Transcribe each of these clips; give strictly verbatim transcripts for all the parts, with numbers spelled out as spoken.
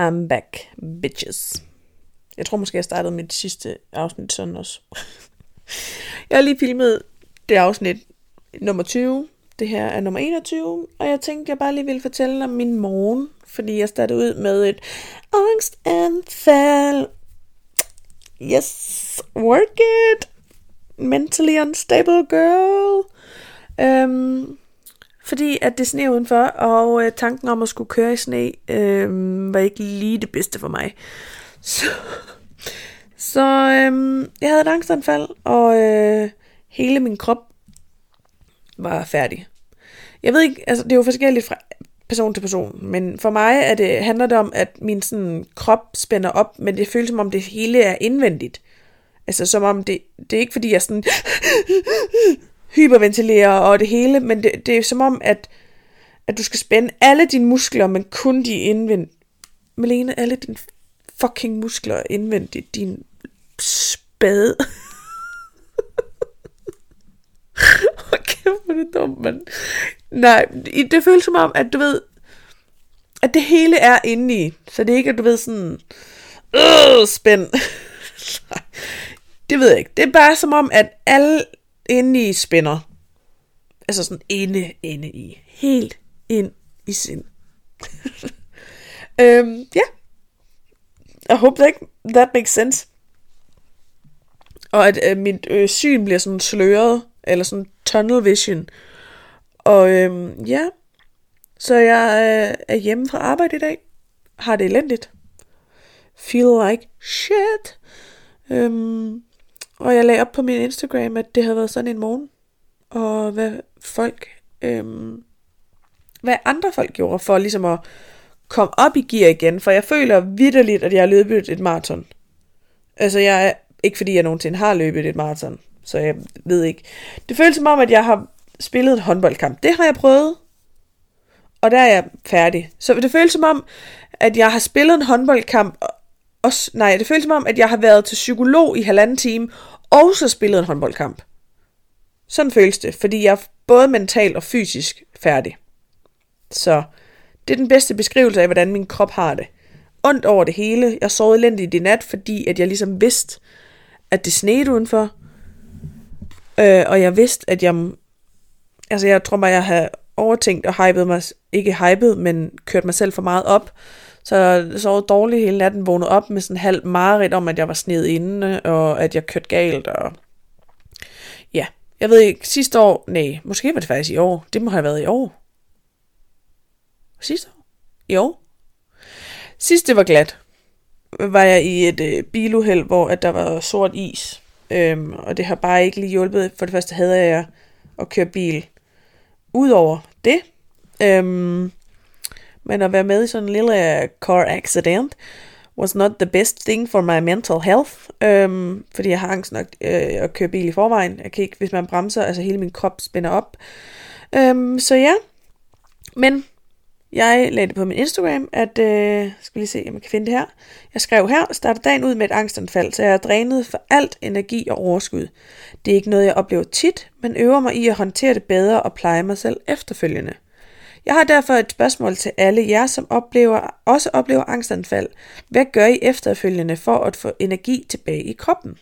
I'm back, bitches. Jeg tror måske, jeg startede mit sidste afsnit sådan også. Jeg har lige filmet det afsnit nummer tyve. Det her er nummer enogtyve. Og jeg tænkte, jeg bare lige ville fortælle om min morgen. Fordi jeg startede ud med et angstanfald. Yes, work it. Mentally unstable girl. Øhm, fordi at det sne udenfor, og øh, tanken om at skulle køre i sne, øh, var ikke lige det bedste for mig. Så, så øhm, jeg havde et angstanfald, og øh, hele min krop var færdig. Jeg ved ikke, altså det er jo forskelligt fra person til person, men for mig er det, handler det om, at min sådan, krop spænder op, men det føles som om det hele er indvendigt. Altså som om, det, det er ikke fordi jeg sådan hyperventilerer og det hele, men det, det er som om, at, at du skal spænde alle dine muskler, men kun de indvendigt. Malene, alle dine fucking muskler indvendigt. Din spade. Hvor kæft, hvor er det dumt, mand. Nej, det føles som om, at du ved, at det hele er inde i. Så det er ikke, at du ved sådan, øh, spænd. Det ved jeg ikke. Det er bare som om, at alle inde i spænder. Altså sådan inde, inde i. Helt ind i sind. øhm, ja. Jeg håber ikke, that makes sense. Og at øh, mit øh, syn bliver sådan sløret, eller sådan tunnel vision. Og øhm, ja, så jeg øh, er hjemme fra arbejde i dag. Har det elendigt. Feel like shit. Øhm, og jeg lagde op på min Instagram, at det havde været sådan en morgen. Og hvad folk, øhm, hvad andre folk gjorde for ligesom at kom op i gear igen, for jeg føler vitterligt, at jeg har løbet et maraton. Altså jeg er, ikke fordi jeg nogensinde har løbet et maraton, så jeg ved ikke. Det føles som om, at jeg har spillet en håndboldkamp. Det har jeg prøvet, og der er jeg færdig. Så det føles som om, at jeg har spillet en håndboldkamp, og, og, nej, det føles som om, at jeg har været til psykolog i halvanden time, og så spillet en håndboldkamp. Sådan føles det, fordi jeg er både mentalt og fysisk færdig. Så det er den bedste beskrivelse af, hvordan min krop har det. Ondt over det hele. Jeg sov elendigt i nat, fordi at jeg ligesom vidste, at det snede udenfor. Øh, og jeg vidste, at jeg... Altså, jeg tror bare, jeg havde overtænkt og hypet mig... Ikke hypet, men kørt mig selv for meget op. Så jeg sov dårligt hele natten, vågnede op med sådan en halv mareridt om, at jeg var sneet inde, og at jeg kørte galt, og... Ja, jeg ved ikke. Sidste år... Nej, måske var det faktisk i år. Det må have været i år. Sidste år? Jo. Sidst det var glat, var jeg i et øh, biluheld, hvor at der var sort is. Øhm, og det har bare ikke lige hjulpet. For det første havde jeg at køre bil udover det. Øhm, men at være med i sådan en lille uh, car accident was not the best thing for my mental health. Øhm, fordi jeg har angst nok øh, at køre bil i forvejen. Jeg kan ikke, hvis man bremser, altså hele min krop spænder op. Øhm, så ja. Men... Jeg lagde det på min Instagram, at, øh, skal lige se, om jeg kan finde det her. Jeg skrev her, startede dagen ud med et angstanfald, så jeg er drænet for alt energi og overskud. Det er ikke noget, jeg oplever tit, men øver mig i at håndtere det bedre og pleje mig selv efterfølgende. Jeg har derfor et spørgsmål til alle jer, som oplever, også oplever angstanfald. Hvad gør I efterfølgende for at få energi tilbage i kroppen?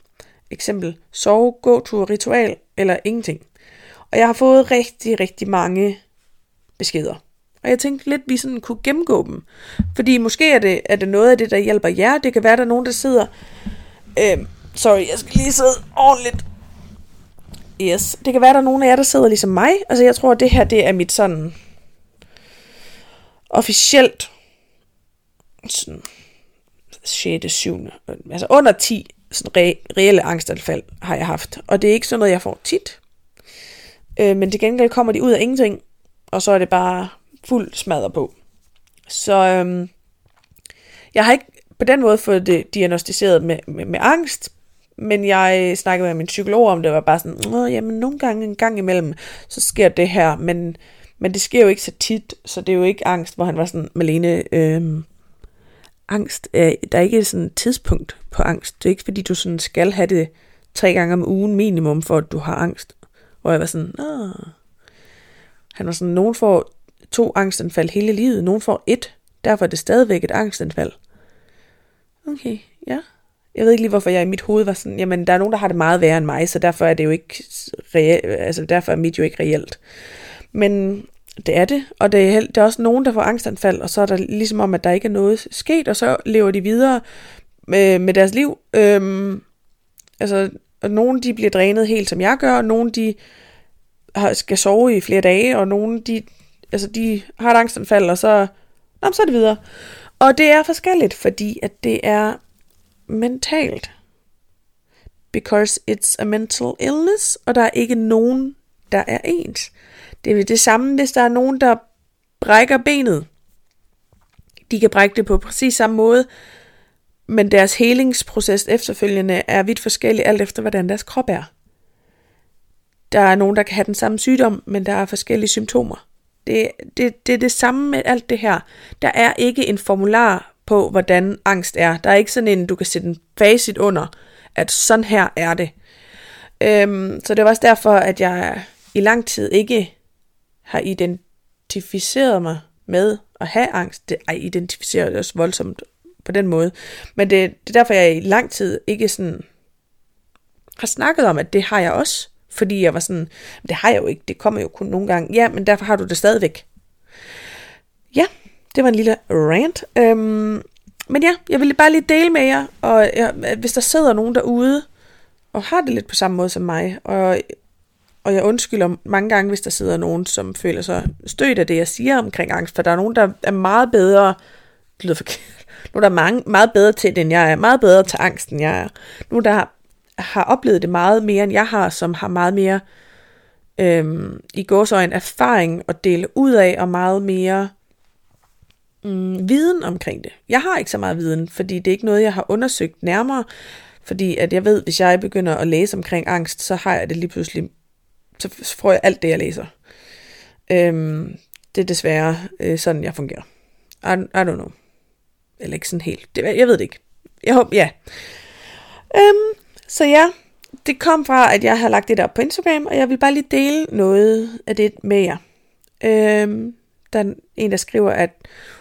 Eksempel sove, gåtur, ritual eller ingenting. Og jeg har fået rigtig, rigtig mange beskeder. Og jeg tænkte lidt, at vi sådan kunne gennemgå dem. Fordi måske er det, er det noget af det, der hjælper jer. Det kan være, der er nogen, der sidder... Øh, sorry, jeg skal lige sidde ordentligt. Yes. Det kan være, der er nogen af jer, der sidder ligesom mig. Altså, jeg tror, at det her, det er mit sådan... Officielt... Sådan... sjette, syvende Altså, under ti sådan re, reelle angstanfald har jeg haft. Og det er ikke sådan noget, jeg får tit. Øh, men til gengæld kommer de ud af ingenting. Og så er det bare... fuld smadder på. Så øhm, jeg har ikke på den måde fået det diagnostiseret med, med, med angst, men jeg snakkede med min psykolog om det, og var bare sådan, åh, jamen nogle gange, en gang imellem, så sker det her, men, men det sker jo ikke så tit, så det er jo ikke angst, hvor han var sådan, Malene, øhm, angst, er, der er ikke sådan et tidspunkt på angst, det er ikke fordi, du sådan skal have det tre gange om ugen minimum, for at du har angst. Hvor jeg var sådan, åh. Han var sådan, nogen får to angstanfald hele livet. Nogen får et. Derfor er det stadigvæk et angstanfald. Okay, ja. Jeg ved ikke lige, hvorfor jeg i mit hoved var sådan, jamen der er nogen, der har det meget værre end mig, så derfor er det jo ikke reelt, altså derfor er mit jo ikke reelt. Men det er det, og det er, der er også nogen, der får angstanfald, og så er der ligesom om, at der ikke er noget sket, og så lever de videre med, med deres liv. Øhm, altså, og nogen de bliver drænet helt som jeg gør, og nogen de har, skal sove i flere dage, og nogen de, altså, de har et angstanfald, og så, nå, så er det videre. Og det er forskelligt, fordi at det er mentalt. Because it's a mental illness, og der er ikke nogen, der er ens. Det er det samme, hvis der er nogen, der brækker benet. De kan brække det på præcis samme måde, men deres helingsproces efterfølgende er vidt forskellig, alt efter hvordan deres krop er. Der er nogen, der kan have den samme sygdom, men der er forskellige symptomer. Det, det, det er det samme med alt det her. Der er ikke en formular på, hvordan angst er. Der er ikke sådan en, du kan sætte en facit under, at sådan her er det. Øhm, så det var også derfor, at jeg i lang tid ikke har identificeret mig med at have angst. Det, ej, identificerer det også voldsomt på den måde. Men det, det er derfor, jeg i lang tid ikke sådan har snakket om, at det har jeg også. Fordi jeg var sådan, det har jeg jo ikke, det kommer jo kun nogle gange. Ja, men derfor har du det stadigvæk. Ja, det var en lille rant. Øhm, men ja, jeg ville bare lige dele med jer, og jeg, hvis der sidder nogen derude, og har det lidt på samme måde som mig, og, og jeg undskylder mange gange, hvis der sidder nogen, som føler sig stødt af det, jeg siger omkring angst, for der er nogen, der er meget bedre, det lyder forkert, nogen, der er mange, meget bedre til det, end jeg er, meget bedre til angst, end jeg er, nogen, der har har oplevet det meget mere, end jeg har, som har meget mere øhm, i gåseøjne erfaring at dele ud af, og meget mere mm, viden omkring det. Jeg har ikke så meget viden, fordi det er ikke noget, jeg har undersøgt nærmere, fordi at jeg ved, hvis jeg begynder at læse omkring angst, så har jeg det lige pludselig, så får jeg alt det, jeg læser. Øhm, det er desværre øh, sådan, jeg fungerer. I, I don't know. Eller ikke sådan helt. Det, jeg ved det ikke. Jeg håber, ja. Øhm, Så ja, det kom fra, at jeg har lagt det der op på Instagram, og jeg vil bare lige dele noget af det med jer. Øhm, der er en, der skriver, at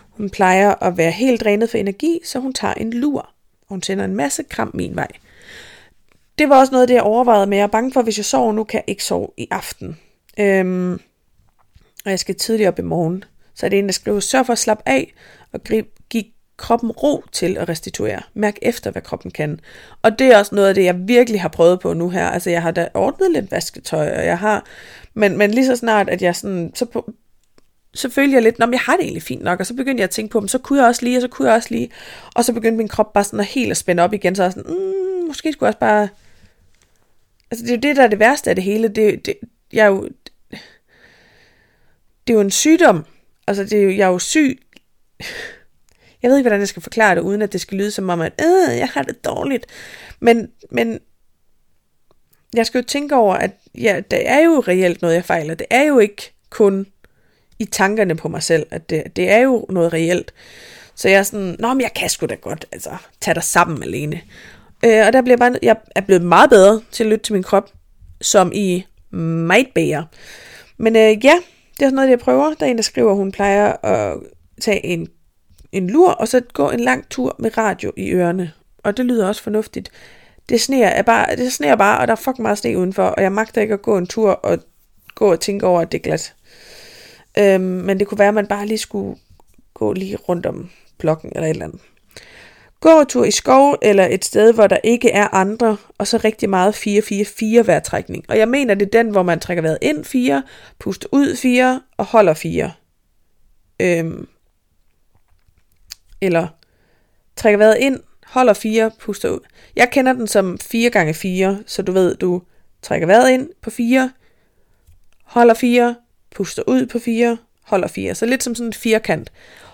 hun plejer at være helt drænet for energi, så hun tager en lur. Hun sender en masse kram min vej. Det var også noget af det, jeg overvejede med. Jeg er bange for, at hvis jeg sover nu, kan jeg ikke sove i aften. Øhm, og jeg skal tidligere op i morgen. Så er det en, der skriver, sørg for at slappe af og gribe kroppen ro til at restituere. Mærk efter, hvad kroppen kan. Og det er også noget af det, jeg virkelig har prøvet på nu her. Altså, jeg har da ordnet lidt vasketøj, og jeg har... Men, men lige så snart, at jeg sådan... Så, på, så følte jeg lidt, nå, men jeg har det egentlig fint nok, og så begyndte jeg at tænke på, men så kunne jeg også lige, og så kunne jeg også lige... Og så begyndte min krop bare sådan at helt at spænde op igen, så jeg sådan, mm, måske skulle jeg også bare... Altså, det er jo det, der er det værste af det hele. Det, det, jeg er jo... Det er jo en sygdom. Altså, det er jo, jeg er jo syg... Jeg ved ikke, hvordan jeg skal forklare det, uden at det skal lyde som om, at øh, jeg har det dårligt. Men, men jeg skal jo tænke over, at ja, der er jo reelt noget, jeg fejler. Det er jo ikke kun i tankerne på mig selv, at det, det er jo noget reelt. Så jeg er sådan, nå, men jeg kan sgu da godt altså, tage dig sammen alene. Øh, og der bliver bare, jeg er blevet meget bedre til at lytte til min krop, som i might bære. Men øh, ja, det er sådan noget, jeg prøver. Der er en, der skriver, hun plejer at tage en en lur, og så gå en lang tur med radio i ørerne. Og det lyder også fornuftigt. Det sneer bare, det sneer bare, og der er fucking meget sne udenfor, og jeg magter ikke at gå en tur og gå og tænke over, at det er glat. Øhm, men det kunne være, at man bare lige skulle gå lige rundt om blokken, eller et eller andet. Gå en tur i skov, eller et sted, hvor der ikke er andre, og så rigtig meget fire fire fire vejrtrækning. Og jeg mener, det er den, hvor man trækker vejret ind fire, puster ud fire, og holder fire. Øhm... Eller trækker vejret ind, holder fire, puster ud. Jeg kender den som fire gange fire, så du ved, du trækker vejret ind på fire, holder fire, puster ud på fire, holder fire. Så lidt som sådan en firkant.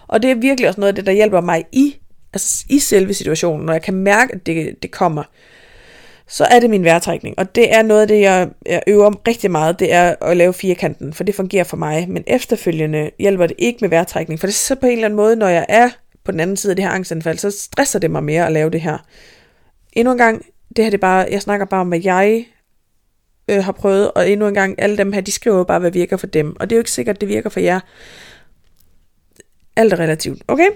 Og det er virkelig også noget af det, der hjælper mig i, altså i selve situationen, når jeg kan mærke, at det, det kommer. Så er det min vejrtrækning, og det er noget af det, jeg, jeg øver rigtig meget, det er at lave firkanten, for det fungerer for mig. Men efterfølgende hjælper det ikke med vejrtrækning, for det er så på en eller anden måde, når jeg er på den anden side af det her angstanfald, så stresser det mig mere at lave det her. Endnu en gang, det her det er bare, jeg snakker bare om, hvad jeg øh, har prøvet, og endnu en gang, alle dem her, de skriver bare, hvad virker for dem, og det er jo ikke sikkert, det virker for jer. Alt er relativt, okay?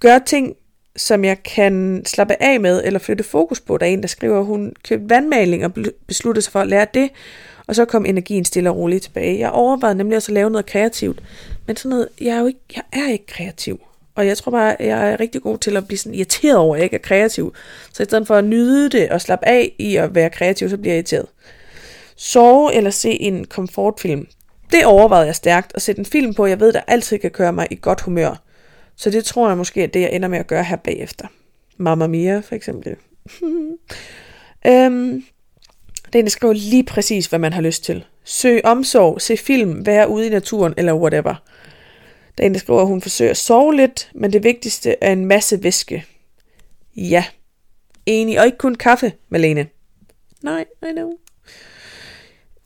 Gør ting, som jeg kan slappe af med eller flytte fokus på. Der er en, der skriver, at hun købte vandmaling og besluttede sig for at lære det, og så kom energien stille og roligt tilbage. Jeg overvejede nemlig også at lave noget kreativt, men sådan noget, jeg er jo ikke, jeg er ikke kreativ. Og jeg tror bare, jeg er rigtig god til at blive sådan irriteret over, at jeg ikke er kreativ. Så i stedet for at nyde det og slappe af i at være kreativ, så bliver jeg irriteret. Sove eller se en komfortfilm. Det overvejede jeg stærkt. At sætte en film på, jeg ved, der altid kan køre mig i godt humør. Så det tror jeg måske, at det jeg ender med at gøre her bagefter. Mamma Mia for eksempel. øhm, det er en, skriver lige præcis, hvad man har lyst til. Søg omsorg, se film, være ude i naturen eller whatever. Der er en, der skriver, at hun forsøger at sove lidt, men det vigtigste er en masse væske. Ja, enig. Og ikke kun kaffe, Malene. Nej, I know.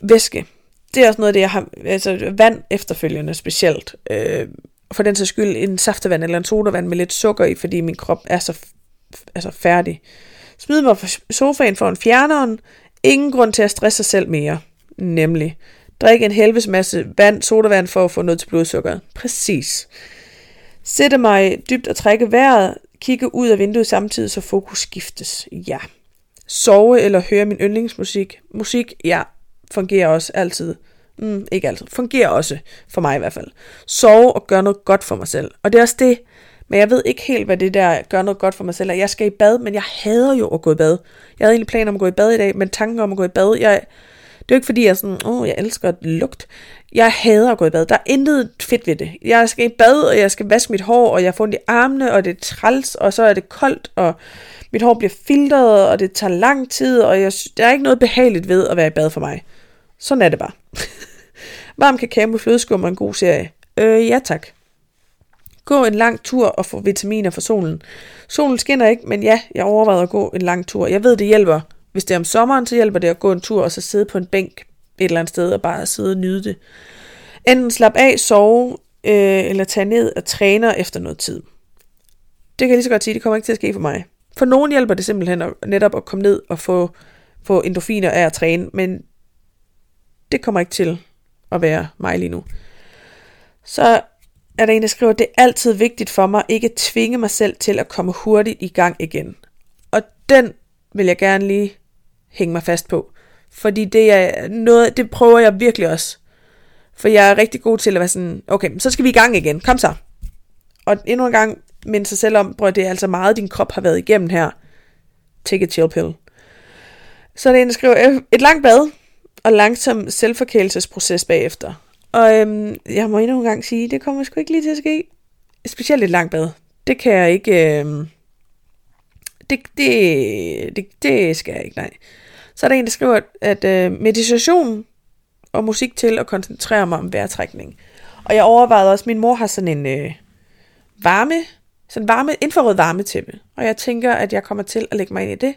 Væske. Det er også noget af det, jeg har... Altså vand efterfølgende specielt. Øh, for den sags skyld en saftevand eller en sodavand med lidt sukker i, fordi min krop er så f- altså færdig. Smid mig fra sofaen foran fjerneren. Ingen grund til at stresse sig selv mere. Nemlig... Drikke en helvedes masse vand, sodavand for at få noget til blodsukkeret. Præcis. Sætte mig dybt og trække vejret. Kigge ud af vinduet samtidig, så fokus skiftes. Ja. Sove eller høre min yndlingsmusik. Musik, ja, fungerer også altid. Mm, ikke altid. Fungerer også, for mig i hvert fald. Sove og gøre noget godt for mig selv. Og det er også det, men jeg ved ikke helt, hvad det der gør noget godt for mig selv. Jeg skal i bad, men jeg hader jo at gå i bad. Jeg havde egentlig planer om at gå i bad i dag, men tanken om at gå i bad, jeg... Det er jo ikke fordi, jeg er sådan, åh, oh, jeg elsker lugt. Jeg hader at gå i bad. Der er intet fedt ved det. Jeg skal i bad, og jeg skal vaske mit hår, og jeg får ondt i armene, og det er træls, og så er det koldt, og mit hår bliver filtret, og det tager lang tid, og jeg, der er ikke noget behageligt ved at være i bad for mig. Sådan er det bare. Varm kakao med flødeskum og en god serie. Øh, ja tak. Gå en lang tur og få vitaminer fra solen. Solen skinner ikke, men ja, jeg overvejede at gå en lang tur. Jeg ved, det hjælper. Hvis det er om sommeren, så hjælper det at gå en tur og så sidde på en bænk et eller andet sted og bare sidde og nyde det. Enten slap af, sove øh, eller tage ned og træne efter noget tid. Det kan jeg lige så godt sige, det kommer ikke til at ske for mig. For nogen hjælper det simpelthen at, netop at komme ned og få, få endorfiner af at træne, men det kommer ikke til at være mig lige nu. Så er der en, der skriver, det er altid vigtigt for mig ikke at tvinge mig selv til at komme hurtigt i gang igen. Og den vil jeg gerne lige hænge mig fast på. Fordi det er noget, det prøver jeg virkelig også. For jeg er rigtig god til at være sådan, okay, så skal vi i gang igen, kom så. Og endnu en gang minde sig selv om, brød, det er altså meget, din krop har været igennem her. Take a chill pill. Så er det en, der skriver, et langt bad og langsom selvforkælelsesproces bagefter. Og øhm, jeg må endnu en gang sige, det kommer sgu ikke lige til at ske. Specielt et langt bad. Det kan jeg ikke... Øhm Det, det, det, det skal jeg ikke, nej. Så er der en, der skriver, at øh, meditation og musik til at koncentrere mig om vejrtrækning. Og jeg overvejede også, min mor har sådan en øh, varme, sådan varme, infrarød varmetæppe. Og jeg tænker, at jeg kommer til at lægge mig ind i det.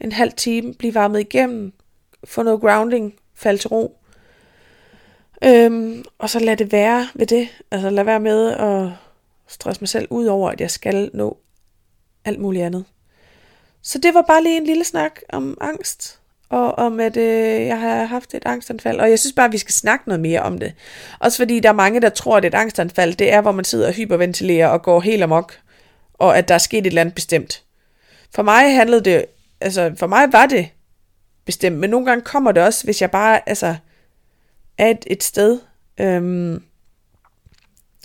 En halv time, blive varmet igennem, få noget grounding, falde til ro. Øhm, og så lad det være ved det. Altså lad være med at stresse mig selv ud over, at jeg skal nå alt muligt andet. Så det var bare lige en lille snak om angst, og om at øh, jeg har haft et angstanfald, og jeg synes bare, at vi skal snakke noget mere om det. Også fordi der er mange, der tror, at et angstanfald, det er, hvor man sidder og hyperventilerer og går helt amok, og at der er sket et eller andet bestemt. For mig handlede det, altså for mig var det bestemt, men nogle gange kommer det også, hvis jeg bare altså, er et, et sted, øhm,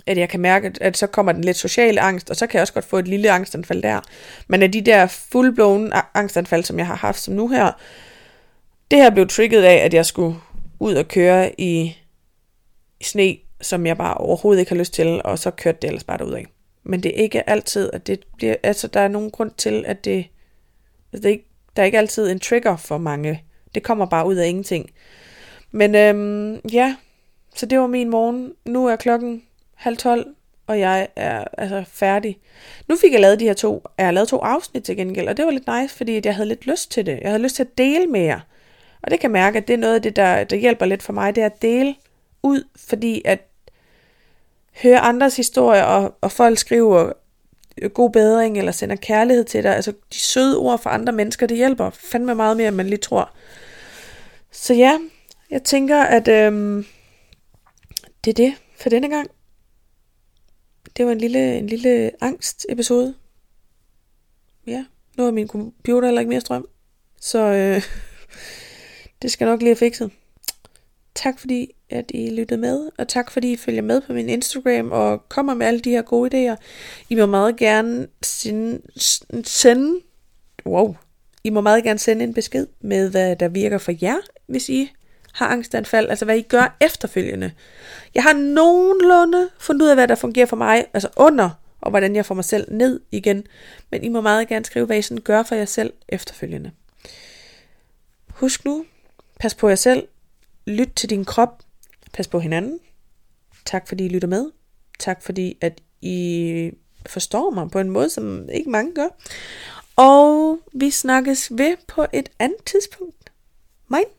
at jeg kan mærke, at så kommer den lidt sociale angst, og så kan jeg også godt få et lille angstanfald der. Men af de der fullblown angstanfald, som jeg har haft som nu her, det her blev trigget af, at jeg skulle ud og køre i sne, som jeg bare overhovedet ikke har lyst til, og så kørte det ellers bare derudad. Men det er ikke altid, at det bliver, altså der er nogen grund til, at det, altså det er ikke, der er ikke altid en trigger for mange. Det kommer bare ud af ingenting. Men øhm, ja, så det var min morgen. Nu er klokken halv tolv, og jeg er altså færdig. Nu fik jeg lavet de her to, jeg har lavet to afsnit til gengæld, og det var lidt nice, fordi jeg havde lidt lyst til det. Jeg havde lyst til at dele med jer. Og det kan mærke, at det er noget af det, der, der hjælper lidt for mig, det er at dele ud, fordi at høre andres historier, og, og folk skriver god bedring, eller sender kærlighed til dig, altså de søde ord fra andre mennesker, det hjælper fandme meget mere, end man lige tror. Så ja, jeg tænker, at øhm, det er det for denne gang. Det var en lille, en lille angst-episode. ja, nu har min computer heller ikke mere strøm. Så øh, det skal nok lige have fikset. Tak fordi, at I lyttede med, og tak fordi I følger med på min Instagram og kommer med alle de her gode idéer. I må meget gerne sende, sende, wow. I må meget gerne sende en besked med, hvad der virker for jer, hvis I har angstanfald, altså hvad I gør efterfølgende. Jeg har nogenlunde fundet ud af, hvad der fungerer for mig, altså under, og hvordan jeg får mig selv ned igen. Men I må meget gerne skrive, hvad I sådan gør for jer selv efterfølgende. Husk nu, pas på jer selv, lyt til din krop, pas på hinanden. Tak fordi I lytter med. Tak fordi at I forstår mig på en måde, som ikke mange gør. Og vi snakkes ved på et andet tidspunkt. Moin!